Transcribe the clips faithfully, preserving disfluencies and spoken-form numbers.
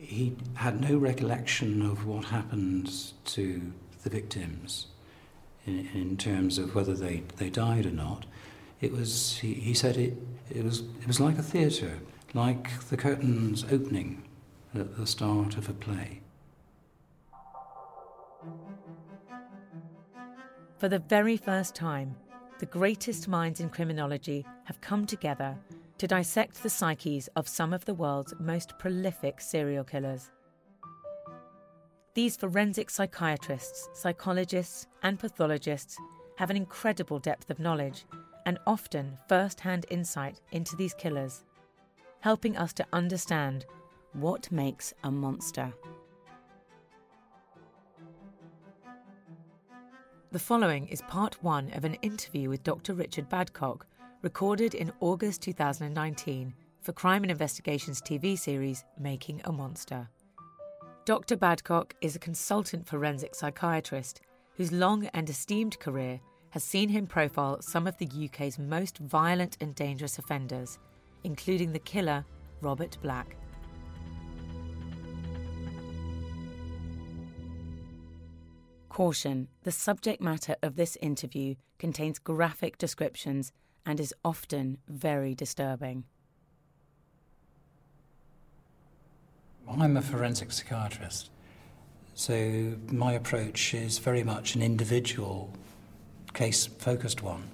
He had no recollection of what happened to the victims in, in terms of whether they, they died or not. It was, he, he said it, it was it was like a theatre, like the curtains opening at the start of a play. For the very first time, the greatest minds in criminology have come together to dissect the psyches of some of the world's most prolific serial killers. These forensic psychiatrists, psychologists, and pathologists have an incredible depth of knowledge and often first-hand insight into these killers, helping us to understand what makes a monster. The following is part one of an interview with Doctor Richard Badcock, recorded in August two thousand nineteen for Crime and Investigation's T V series Making a Monster. Doctor Badcock is a consultant forensic psychiatrist whose long and esteemed career has seen him profile some of the U K's most violent and dangerous offenders, including the killer Robert Black. Caution, the subject matter of this interview contains graphic descriptions and is often very disturbing. I'm a forensic psychiatrist, so my approach is very much an individual, case-focused one.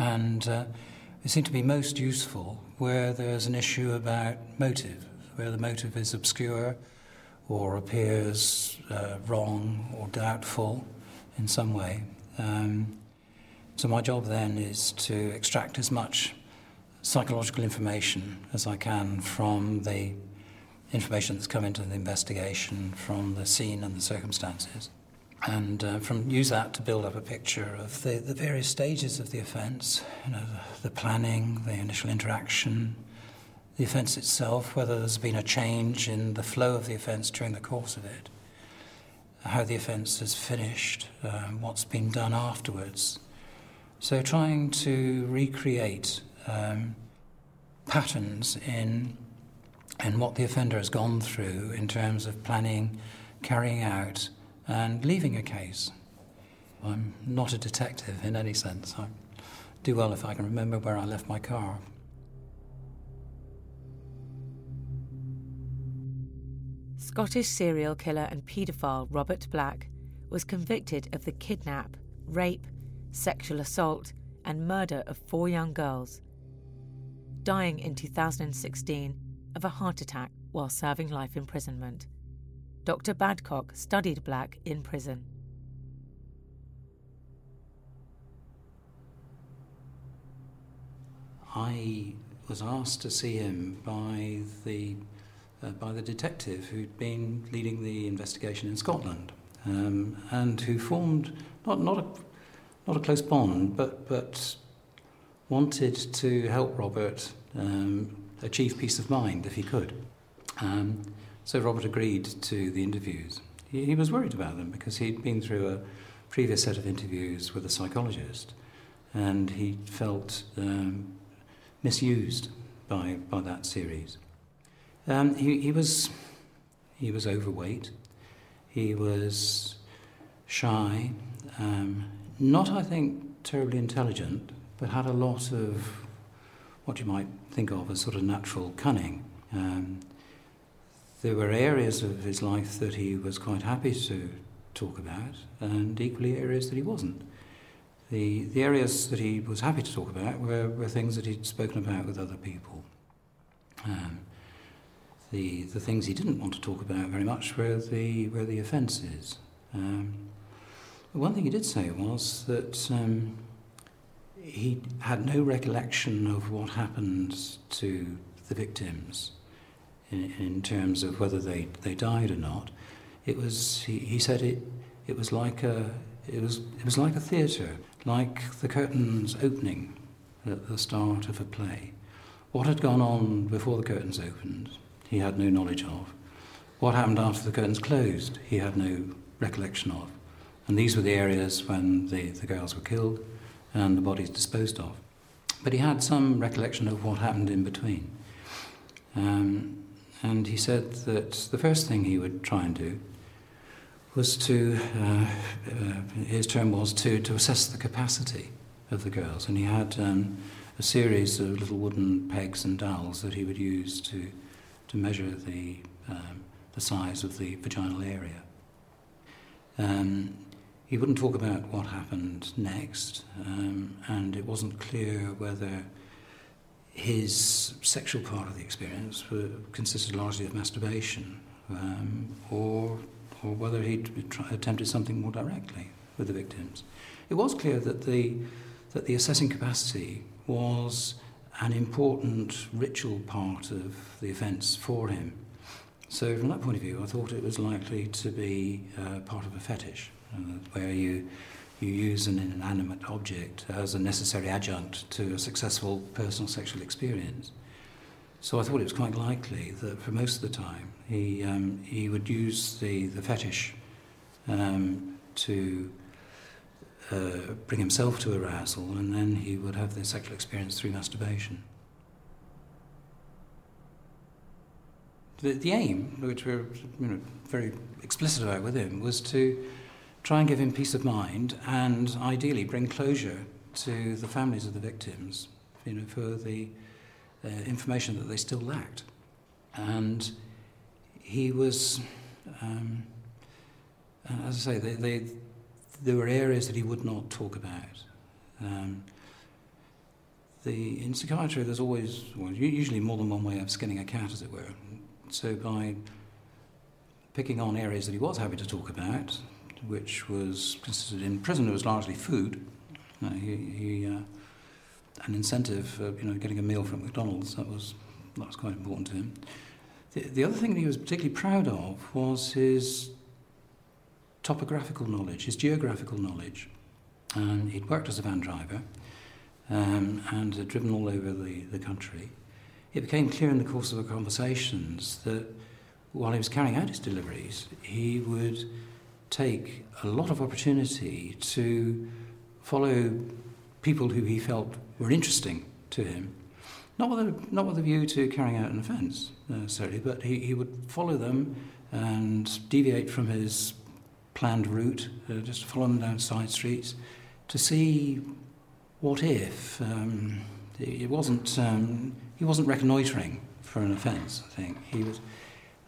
And uh, it seems to be most useful where there's an issue about motive, where the motive is obscure or appears uh, wrong or doubtful in some way. Um, So my job then is to extract as much psychological information as I can from the information that's come into the investigation, from the scene and the circumstances, and uh, from use that to build up a picture of the, the various stages of the offence, you know, the, the planning, the initial interaction, the offence itself, whether there's been a change in the flow of the offence during the course of it, how the offence has finished, uh, what's been done afterwards. So trying to recreate um, patterns in in what the offender has gone through in terms of planning, carrying out, and leaving a case. I'm not a detective in any sense. I do well if I can remember where I left my car. Scottish serial killer and paedophile Robert Black was convicted of the kidnap, rape, sexual assault and murder of four young girls, dying in two thousand sixteen of a heart attack while serving life imprisonment. Doctor Badcock studied Black in prison. I was asked to see him by the uh, by the detective who'd been leading the investigation in Scotland, um, and who formed not not a Not a close bond, but but wanted to help Robert um, achieve peace of mind if he could. Um, so Robert agreed to the interviews. He, he was worried about them because he'd been through a previous set of interviews with a psychologist, and he felt um, misused by by that series. Um, he, he was he was overweight. He was shy. Um, Not, I think, terribly intelligent, but had a lot of what you might think of as sort of natural cunning. Um, there were areas of his life that he was quite happy to talk about, and equally areas that he wasn't. The the areas that he was happy to talk about were, were things that he'd spoken about with other people. Um, the the things he didn't want to talk about very much were the were the offences. Um, one thing he did say was that um, he had no recollection of what happened to the victims in, in terms of whether they, they died or not. It was he, he said it it was like a it was it was like a theatre, like the curtains opening at the start of a play. What had gone on before the curtains opened, he had no knowledge of. What happened after the curtains closed, he had no recollection of. And these were the areas when the, the girls were killed and the bodies disposed of. But he had some recollection of what happened in between. Um, and he said that the first thing he would try and do was to, uh, uh, his term was to, to assess the capacity of the girls. And he had um, a series of little wooden pegs and dowels that he would use to to measure the um, the size of the vaginal area. Um, he wouldn't talk about what happened next, um, and it wasn't clear whether his sexual part of the experience were, consisted largely of masturbation, um, or or whether he'd try, attempted something more directly with the victims. It was clear that the that the assessing capacity was an important ritual part of the offence for him. So from that point of view, I thought it was likely to be uh, part of a fetish, uh, where you you use an inanimate object as a necessary adjunct to a successful personal sexual experience. So I thought it was quite likely that for most of the time, he um, he would use the, the fetish um, to... Uh, bring himself to arousal, and then he would have the sexual experience through masturbation. The, the aim, which we were you know, very explicit about with him, was to try and give him peace of mind and ideally bring closure to the families of the victims, you know, for the uh, information that they still lacked. And he was, um, as I say, they... they there were areas that he would not talk about. Um, the, in psychiatry, there's always, well, usually more than one way of skinning a cat, as it were. So by picking on areas that he was happy to talk about, which was considered in prison, it was largely food. Uh, he, he uh, an incentive, uh, you know, getting a meal from McDonald's. That was that was quite important to him. The, the other thing that he was particularly proud of was his topographical knowledge, his geographical knowledge. Um, he'd worked as a van driver um, and had driven all over the, the country. It became clear in the course of our conversations that while he was carrying out his deliveries, he would take a lot of opportunity to follow people who he felt were interesting to him. Not with a, not with a view to carrying out an offence, necessarily, but he, he would follow them and deviate from his planned route, uh, just follow them down side streets to see what if. Um, it wasn't um, he wasn't reconnoitring for an offence. I think he was.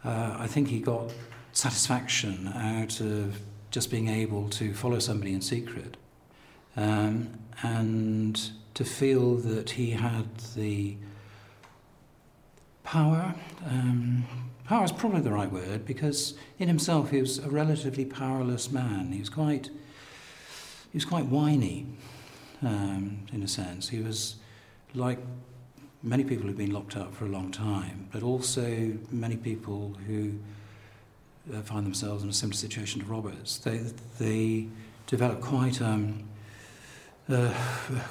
Uh, I think he got satisfaction out of just being able to follow somebody in secret, um, and to feel that he had the power. Um, Power is probably the right word, because in himself he was a relatively powerless man. He was quite, he was quite whiny, um, in a sense. He was like many people who've been locked up for a long time, but also many people who uh, find themselves in a similar situation to Robert's. They they develop quite um, uh,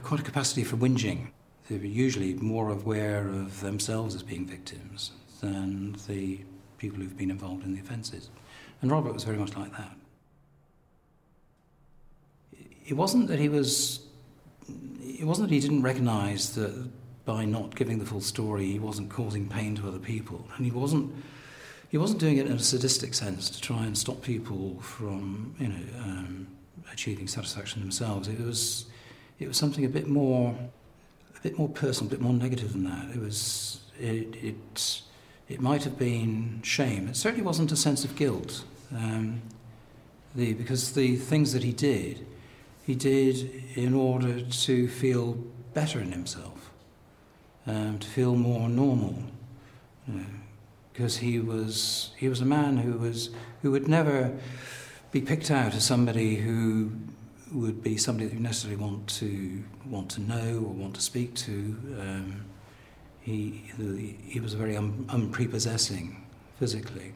quite a capacity for whinging. They were usually more aware of themselves as being victims than the people who've been involved in the offences. And Robert was very much like that. It wasn't that he was... It wasn't that he didn't recognise that by not giving the full story he wasn't causing pain to other people. And he wasn't he wasn't doing it in a sadistic sense to try and stop people from, you know, um, achieving satisfaction themselves. It was, it was something a bit more... a bit more personal, a bit more negative than that. It was it it, it might have been shame. It certainly wasn't a sense of guilt. Um, the because the things that he did, he did in order to feel better in himself, um, to feel more normal. You know, because he was he was a man who was who would never be picked out as somebody who would be somebody that you necessarily want to want to know or want to speak to. Um, he he was very un, unprepossessing physically,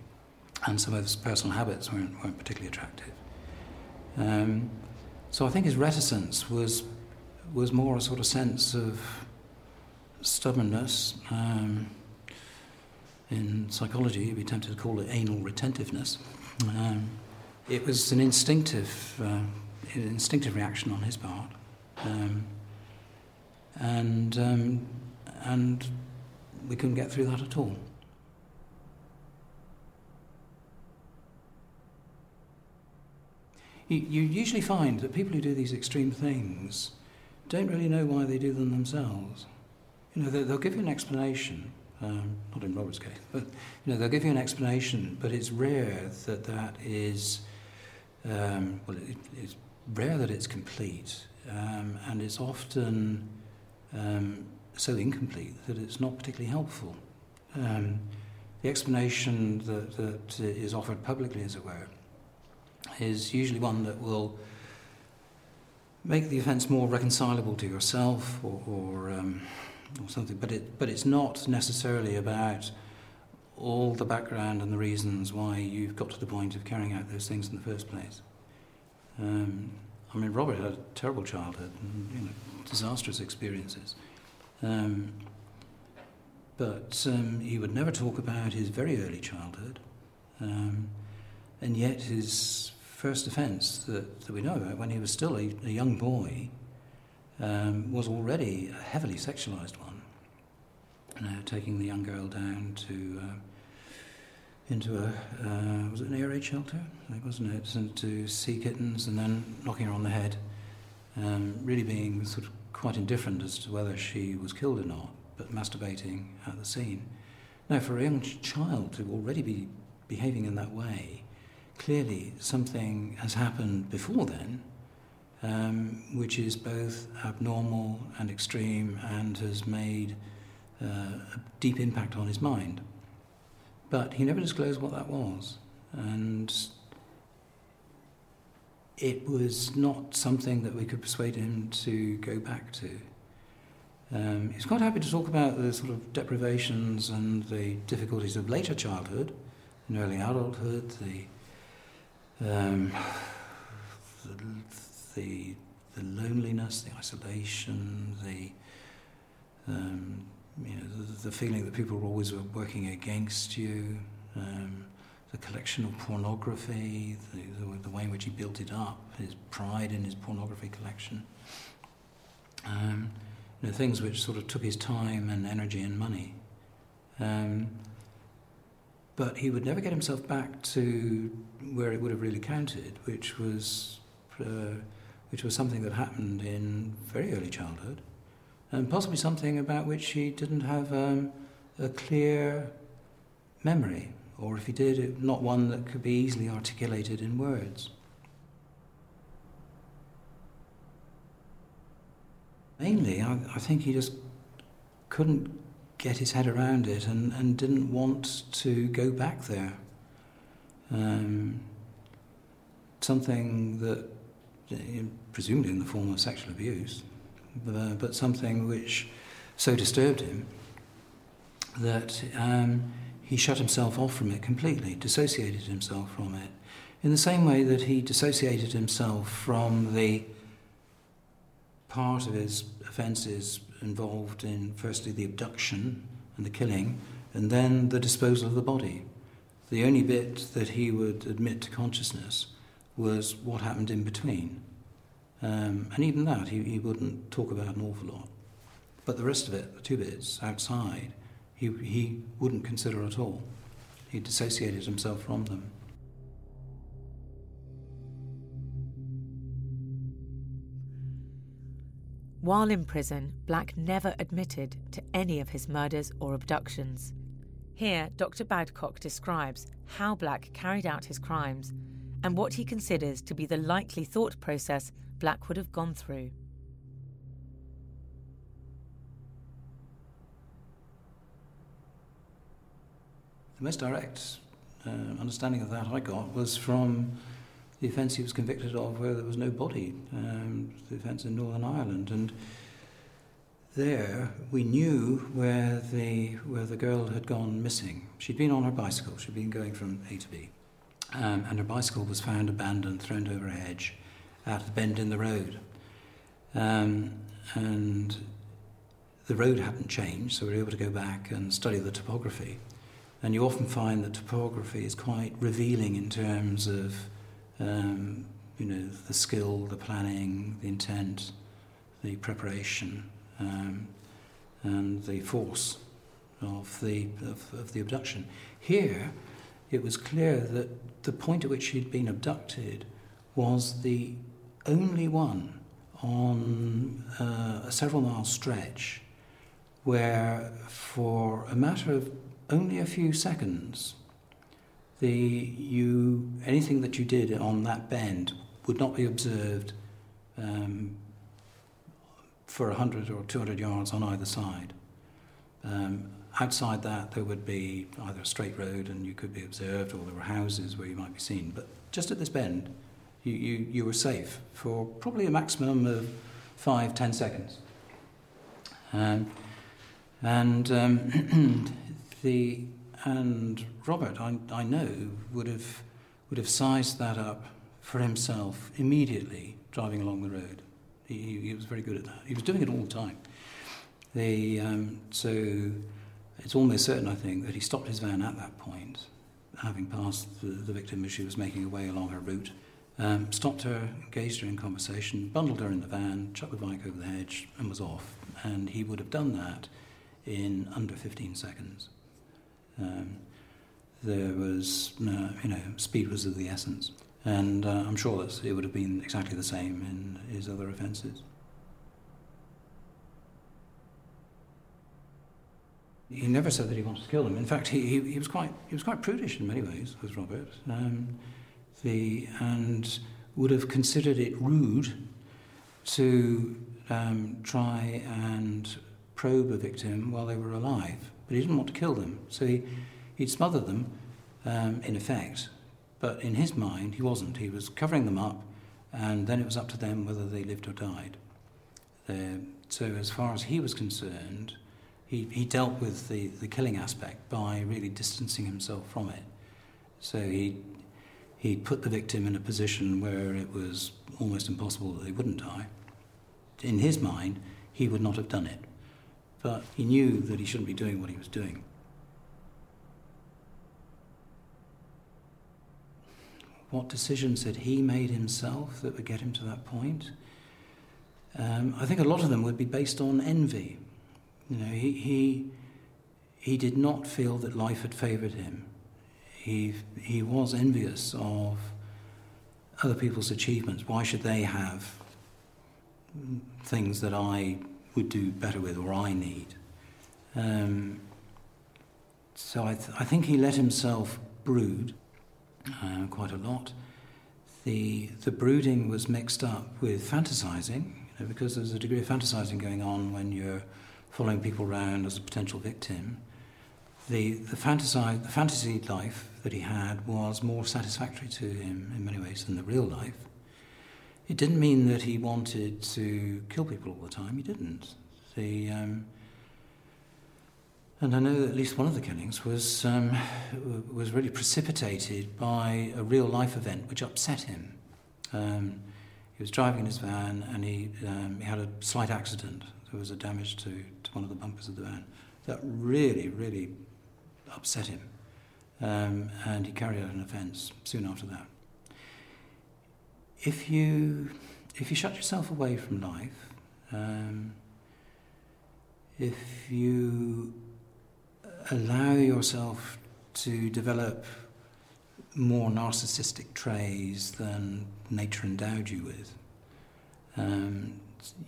and some of his personal habits weren't weren't particularly attractive. Um, so I think his reticence was was more a sort of sense of stubbornness. Um, in psychology, you'd be tempted to call it anal retentiveness. Um, it was an instinctive. Uh, An instinctive reaction on his part, um, and um, and we couldn't get through that at all. You, you usually find that people who do these extreme things don't really know why they do them themselves. You know, they, they'll give you an explanation. Um, not in Robert's case, but you know, they'll give you an explanation. But it's rare that that is. Um, well, it, it's. Rare that it's complete, um, and it's often um, so incomplete that it's not particularly helpful. Um, the explanation that, that is offered publicly, as it were, is usually one that will make the offence more reconcilable to yourself, or, or, um, or something. But it, but it's not necessarily about all the background and the reasons why you've got to the point of carrying out those things in the first place. Um, I mean, Robert had a terrible childhood and, you know, disastrous experiences. Um, but um, he would never talk about his very early childhood. Um, and yet his first offence that, that we know about, when he was still a, a young boy, um, was already a heavily sexualised one. You know, taking the young girl down to... Uh, into a, uh, was it an air raid shelter? I think, wasn't it? And to see kittens and then knocking her on the head, um, really being sort of quite indifferent as to whether she was killed or not, but masturbating at the scene. Now, for a young child to already be behaving in that way, clearly something has happened before then, um, which is both abnormal and extreme and has made uh, a deep impact on his mind. But he never disclosed what that was, and it was not something that we could persuade him to go back to. Um, he's quite happy to talk about the sort of deprivations and the difficulties of later childhood and early adulthood, the, um, the, the, the loneliness, the isolation, the... Um, You know, the, the feeling that people were always working against you, um, the collection of pornography, the, the, the way in which he built it up, his pride in his pornography collection. Um, you know, things which sort of took his time and energy and money. Um, but he would never get himself back to where it would have really counted, which was, uh, which was something that happened in very early childhood. And possibly something about which he didn't have um, a clear memory, or if he did, it, not one that could be easily articulated in words. Mainly, I, I think he just couldn't get his head around it and, and didn't want to go back there. Um, something that, presumably in the form of sexual abuse, Uh, but something which so disturbed him that um, he shut himself off from it completely, dissociated himself from it, in the same way that he dissociated himself from the part of his offences involved in, firstly, the abduction and the killing, and then the disposal of the body. The only bit that he would admit to consciousness was what happened in between. Um, and even that, he, he wouldn't talk about an awful lot. But the rest of it, the two bits outside, he he wouldn't consider at all. He dissociated himself from them. While in prison, Black never admitted to any of his murders or abductions. Here, Doctor Badcock describes how Black carried out his crimes and what he considers to be the likely thought process Black would have gone through. The most direct uh, understanding of that I got was from the offence he was convicted of where there was no body, um, the offence in Northern Ireland. And there we knew where the where the girl had gone missing. She'd been on her bicycle. She'd been going from A to B. Um, and her bicycle was found abandoned, thrown over a hedge at the bend in the road. Um, and the road hadn't changed, so we were able to go back and study the topography. And you often find that topography is quite revealing in terms of Um, you know, the skill, the planning, the intent, the preparation, um, and the force of the of, of the abduction. Here, it was clear that the point at which she'd been abducted was the only one on uh, a several-mile stretch where, for a matter of only a few seconds, The you anything that you did on that bend would not be observed um, for one hundred or two hundred yards on either side. Um, outside that, there would be either a straight road and you could be observed, or there were houses where you might be seen. But just at this bend, you, you, you were safe for probably a maximum of five, ten seconds. Um, and um, the... And Robert, I, I know, would have would have sized that up for himself immediately driving along the road. He, he was very good at that. He was doing it all the time. The, um, so it's almost certain, I think, that he stopped his van at that point, having passed the, the victim as she was making her way along her route, um, stopped her, engaged her in conversation, bundled her in the van, chucked the bike over the hedge, and was off. And he would have done that in under fifteen seconds. Um, there was, uh, you know, speed was of the essence. And uh, I'm sure that it would have been exactly the same in his other offences. He never said that he wanted to kill them. In fact, he, he, he was quite he was quite prudish in many ways, was Robert. Um, the and would have considered it rude to um, try and probe a victim while they were alive. But he didn't want to kill them, so he, he'd smothered them, um, in effect. But in his mind, he wasn't. He was covering them up, and then it was up to them whether they lived or died. Uh, so as far as he was concerned, he, he dealt with the, the killing aspect by really distancing himself from it. So he he put the victim in a position where it was almost impossible that they wouldn't die. In his mind, he would not have done it. But he knew that he shouldn't be doing what he was doing. What decisions had he made himself that would get him to that point? Um, I think a lot of them would be based on envy. You know, he he, he did not feel that life had favoured him. He he was envious of other people's achievements. Why should they have things that I would do better with, or I need. Um, so I, th- I think he let himself brood uh, quite a lot. The the brooding was mixed up with fantasising, you know, because there's a degree of fantasising going on when you're following people around as a potential victim. The the, fantasi- the fantasy life that he had was more satisfactory to him in many ways than the real life. It didn't mean that he wanted to kill people all the time. He didn't. The, um, and I know that at least one of the killings was um, was really precipitated by a real life event which upset him. Um, he was driving in his van and he, um, he had a slight accident. There was a damage to, to one of the bumpers of the van that really, really upset him. Um, and he carried out an offence soon after that. If you if you shut yourself away from life, um, if you allow yourself to develop more narcissistic traits than nature endowed you with, um,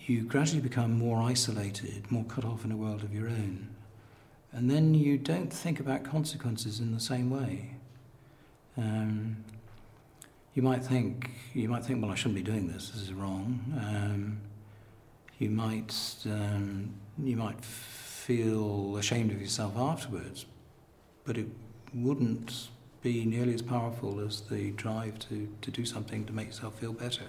you gradually become more isolated, more cut off in a world of your own. And then you don't think about consequences in the same way. Um, you might think, you might think, well, I shouldn't be doing this. This is wrong. Um, you might, um, you might feel ashamed of yourself afterwards, but it wouldn't be nearly as powerful as the drive to, to do something to make yourself feel better.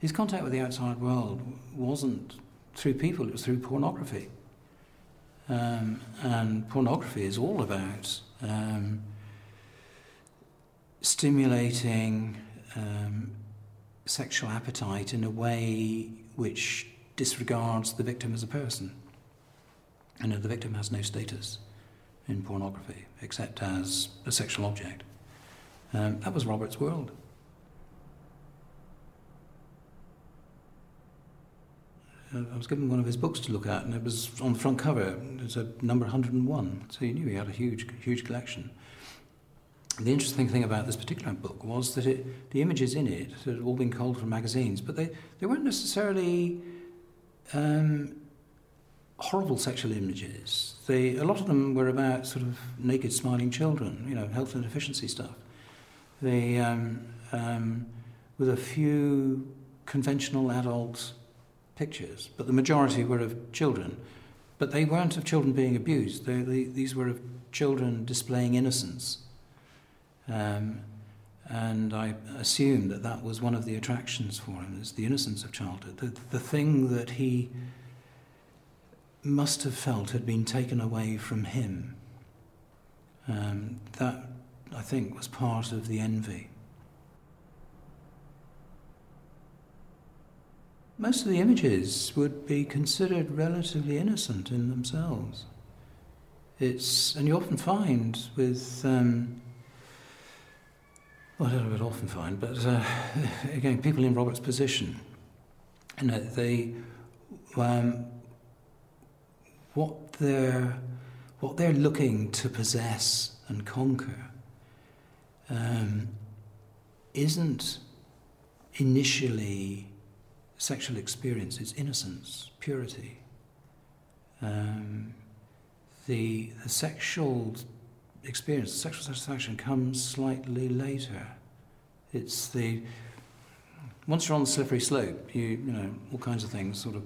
His contact with the outside world wasn't through people, it was through pornography. Um, and pornography is all about um, stimulating um, sexual appetite in a way which disregards the victim as a person. And the victim has no status in pornography except as a sexual object. Um, that was Robert's world. I was given one of his books to look at, and it was on the front cover. It's a number one hundred and one, so you knew he had a huge, huge collection. And the interesting thing about this particular book was that it, the images in it had all been culled from magazines, but they, they weren't necessarily um, horrible sexual images. They, a lot of them were about sort of naked, smiling children, you know, health and efficiency stuff. They, um, um, with a few conventional adults. Pictures, but the majority were of children. But they weren't of children being abused. They, they, these were of children displaying innocence. Um, and I assume that that was one of the attractions for him, is the innocence of childhood. The, the thing that he must have felt had been taken away from him. Um, that, I think, was part of the envy. Most of the images would be considered relatively innocent in themselves. It's, and you often find with, um, well, I don't know what often find, but uh, again, people in Robert's position, you know, they, um, what they're, what they're looking to possess and conquer, um, isn't initially sexual experience, is innocence, purity. Um, the, the sexual experience, sexual satisfaction comes slightly later. It's the, once you're on the slippery slope, you, you know, all kinds of things sort of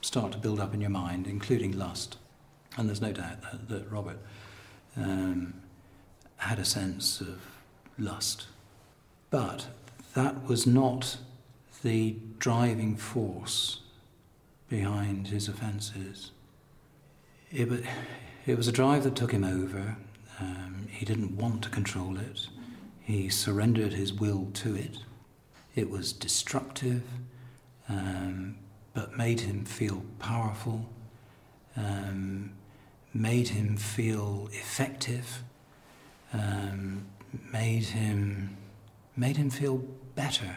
start to build up in your mind, including lust. And there's no doubt that, that Robert um, had a sense of lust. But that was not the driving force behind his offences. It, it was a drive that took him over. Um, he didn't want to control it. He surrendered his will to it. It was destructive, um, but made him feel powerful, um, made him feel effective, um, made him made him feel better.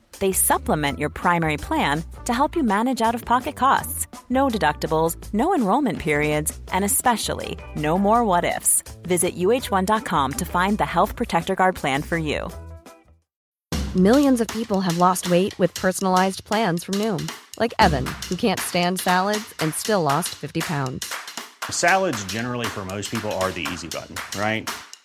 They supplement your primary plan to help you manage out-of-pocket costs. No deductibles, no enrollment periods, and especially no more what-ifs. Visit U H one dot com to find the Health Protector Guard plan for you. Millions of people have lost weight with personalized plans from Noom, like Evan, who can't stand salads and still lost fifty pounds. Salads generally for most people are the easy button, right?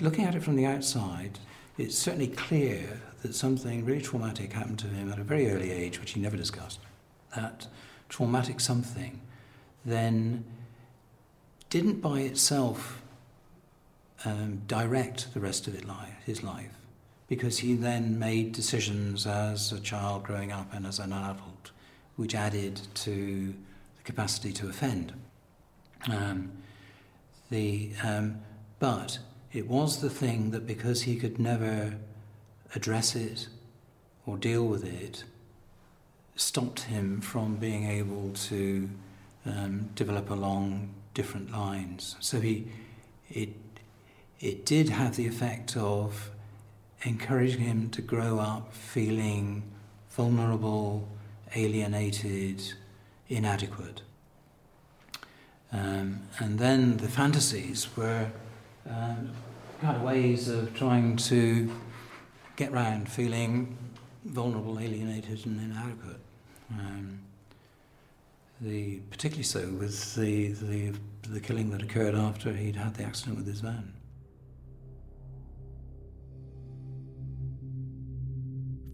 Looking at it from the outside, it's certainly clear that something really traumatic happened to him at a very early age, which he never discussed. That traumatic something then didn't by itself um, direct the rest of his life, because he then made decisions as a child growing up and as an adult, which added to the capacity to offend. Um, the um, but... It was the thing that, because he could never address it or deal with it, stopped him from being able to um, develop along different lines. So he, it, it did have the effect of encouraging him to grow up feeling vulnerable, alienated, inadequate. Um, and then the fantasies were Um, kind of ways of trying to get round feeling vulnerable, alienated, and inadequate. Um, the particularly so with the, the the killing that occurred after he'd had the accident with his van.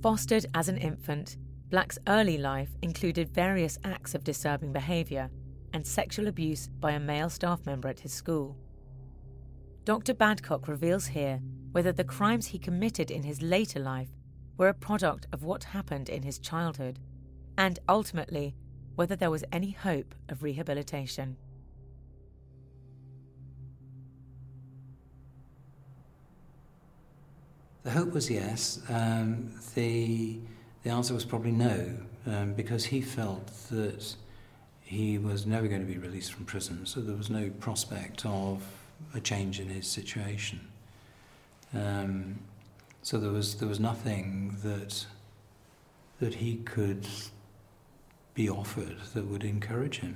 Fostered as an infant, Black's early life included various acts of disturbing behaviour and sexual abuse by a male staff member at his school. Doctor Badcock reveals here whether the crimes he committed in his later life were a product of what happened in his childhood, and ultimately whether there was any hope of rehabilitation. The hope was yes. Um, the the answer was probably no, um, because he felt that he was never going to be released from prison, so there was no prospect of a change in his situation. Um, so there was there was nothing that that he could be offered that would encourage him.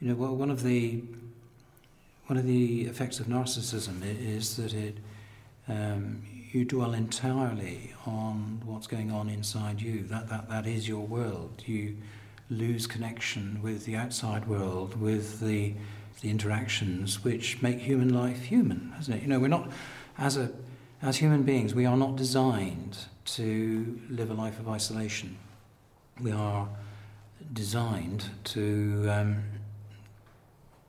You know, well, one of the one of the effects of narcissism is that it um, you dwell entirely on what's going on inside you. That that that is your world. You lose connection with the outside world, with the the interactions which make human life human, isn't it? You know, we're not, as a, as human beings, we are not designed to live a life of isolation. We are designed to um,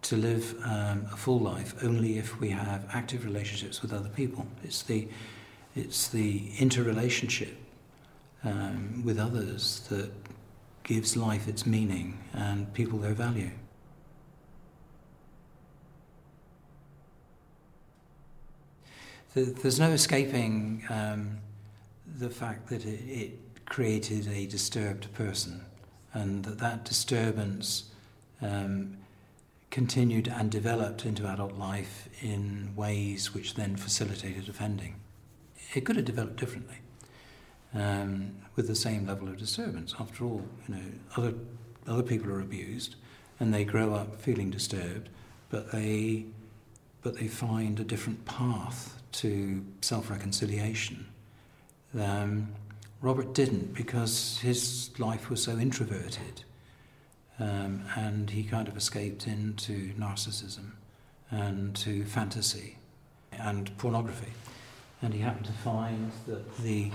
to live um, a full life only if we have active relationships with other people. It's the it's the interrelationship um, with others that gives life its meaning and people their value. There's no escaping um, the fact that it, it created a disturbed person, and that that disturbance um, continued and developed into adult life in ways which then facilitated offending. It could have developed differently um, with the same level of disturbance. After all, you know, other other people are abused, and they grow up feeling disturbed, but they but they find a different path to self-reconciliation. Um, Robert didn't, because his life was so introverted, um, and he kind of escaped into narcissism and to fantasy and pornography. And he happened to find that the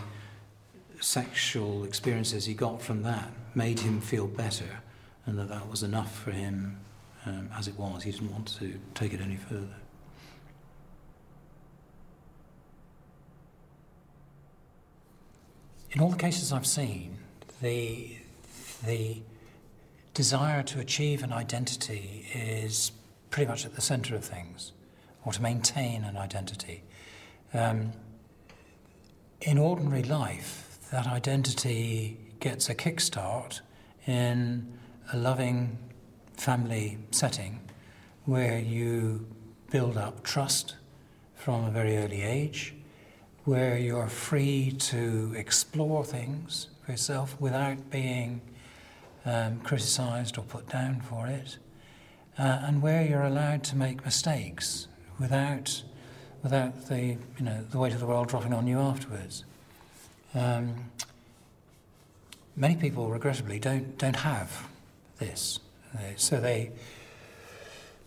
sexual experiences he got from that made him feel better, and that that was enough for him um, as it was. He didn't want to take it any further. In all the cases I've seen, the the desire to achieve an identity is pretty much at the centre of things, or to maintain an identity. Um, in ordinary life, that identity gets a kickstart in a loving family setting where you build up trust from a very early age, where you're free to explore things for yourself without being um, criticised or put down for it, uh, and where you're allowed to make mistakes without without the you know the weight of the world dropping on you afterwards. Um, many people, regrettably, don't don't have this, so they.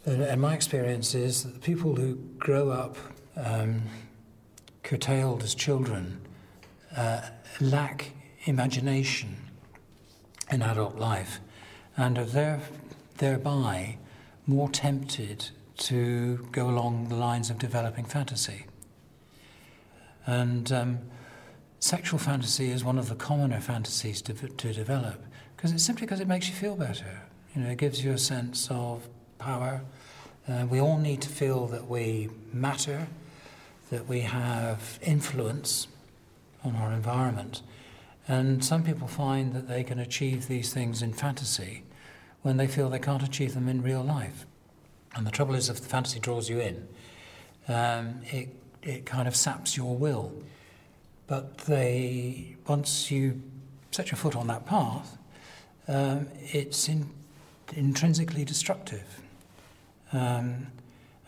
And my experience is that the people who grow up um, curtailed as children uh, lack imagination in adult life and are there, thereby more tempted to go along the lines of developing fantasy. And um, sexual fantasy is one of the commoner fantasies to, to develop because it's simply because it makes you feel better. You know, it gives you a sense of power. Uh, we all need to feel that we matter, that we have influence on our environment. And some people find that they can achieve these things in fantasy when they feel they can't achieve them in real life. And the trouble is, if the fantasy draws you in, um, it it kind of saps your will. But they, once you set your foot on that path, um, it's in, intrinsically destructive. Um,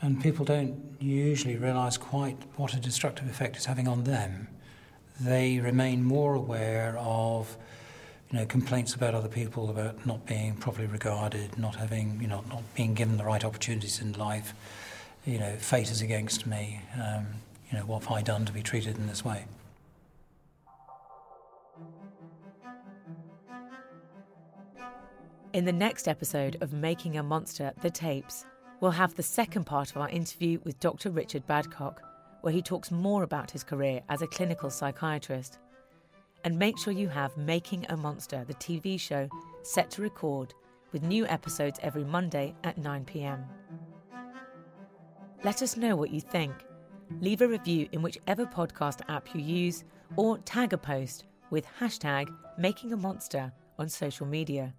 and people don't usually realise quite what a destructive effect it's having on them. They remain more aware of, you know, complaints about other people, about not being properly regarded, not having, you know, not being given the right opportunities in life. You know, fate is against me. Um, you know, what have I done to be treated in this way? In the next episode of Making a Monster, The Tapes, we'll have the second part of our interview with Doctor Richard Badcock, where he talks more about his career as a clinical psychiatrist. And make sure you have Making a Monster, the T V show, set to record, with new episodes every Monday at nine p.m. Let us know what you think. Leave a review in whichever podcast app you use, or tag a post with hashtag Making a Monster on social media.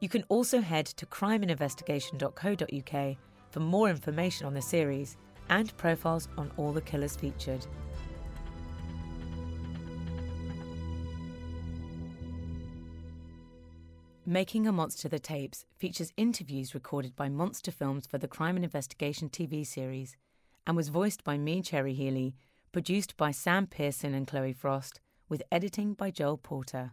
You can also head to crime and investigation dot co dot uk for more information on the series and profiles on all the killers featured. Making a Monster, The Tapes features interviews recorded by Monster Films for the Crime and Investigation T V series and was voiced by me, Cherry Healy, produced by Sam Pearson and Chloe Frost, with editing by Joel Porter.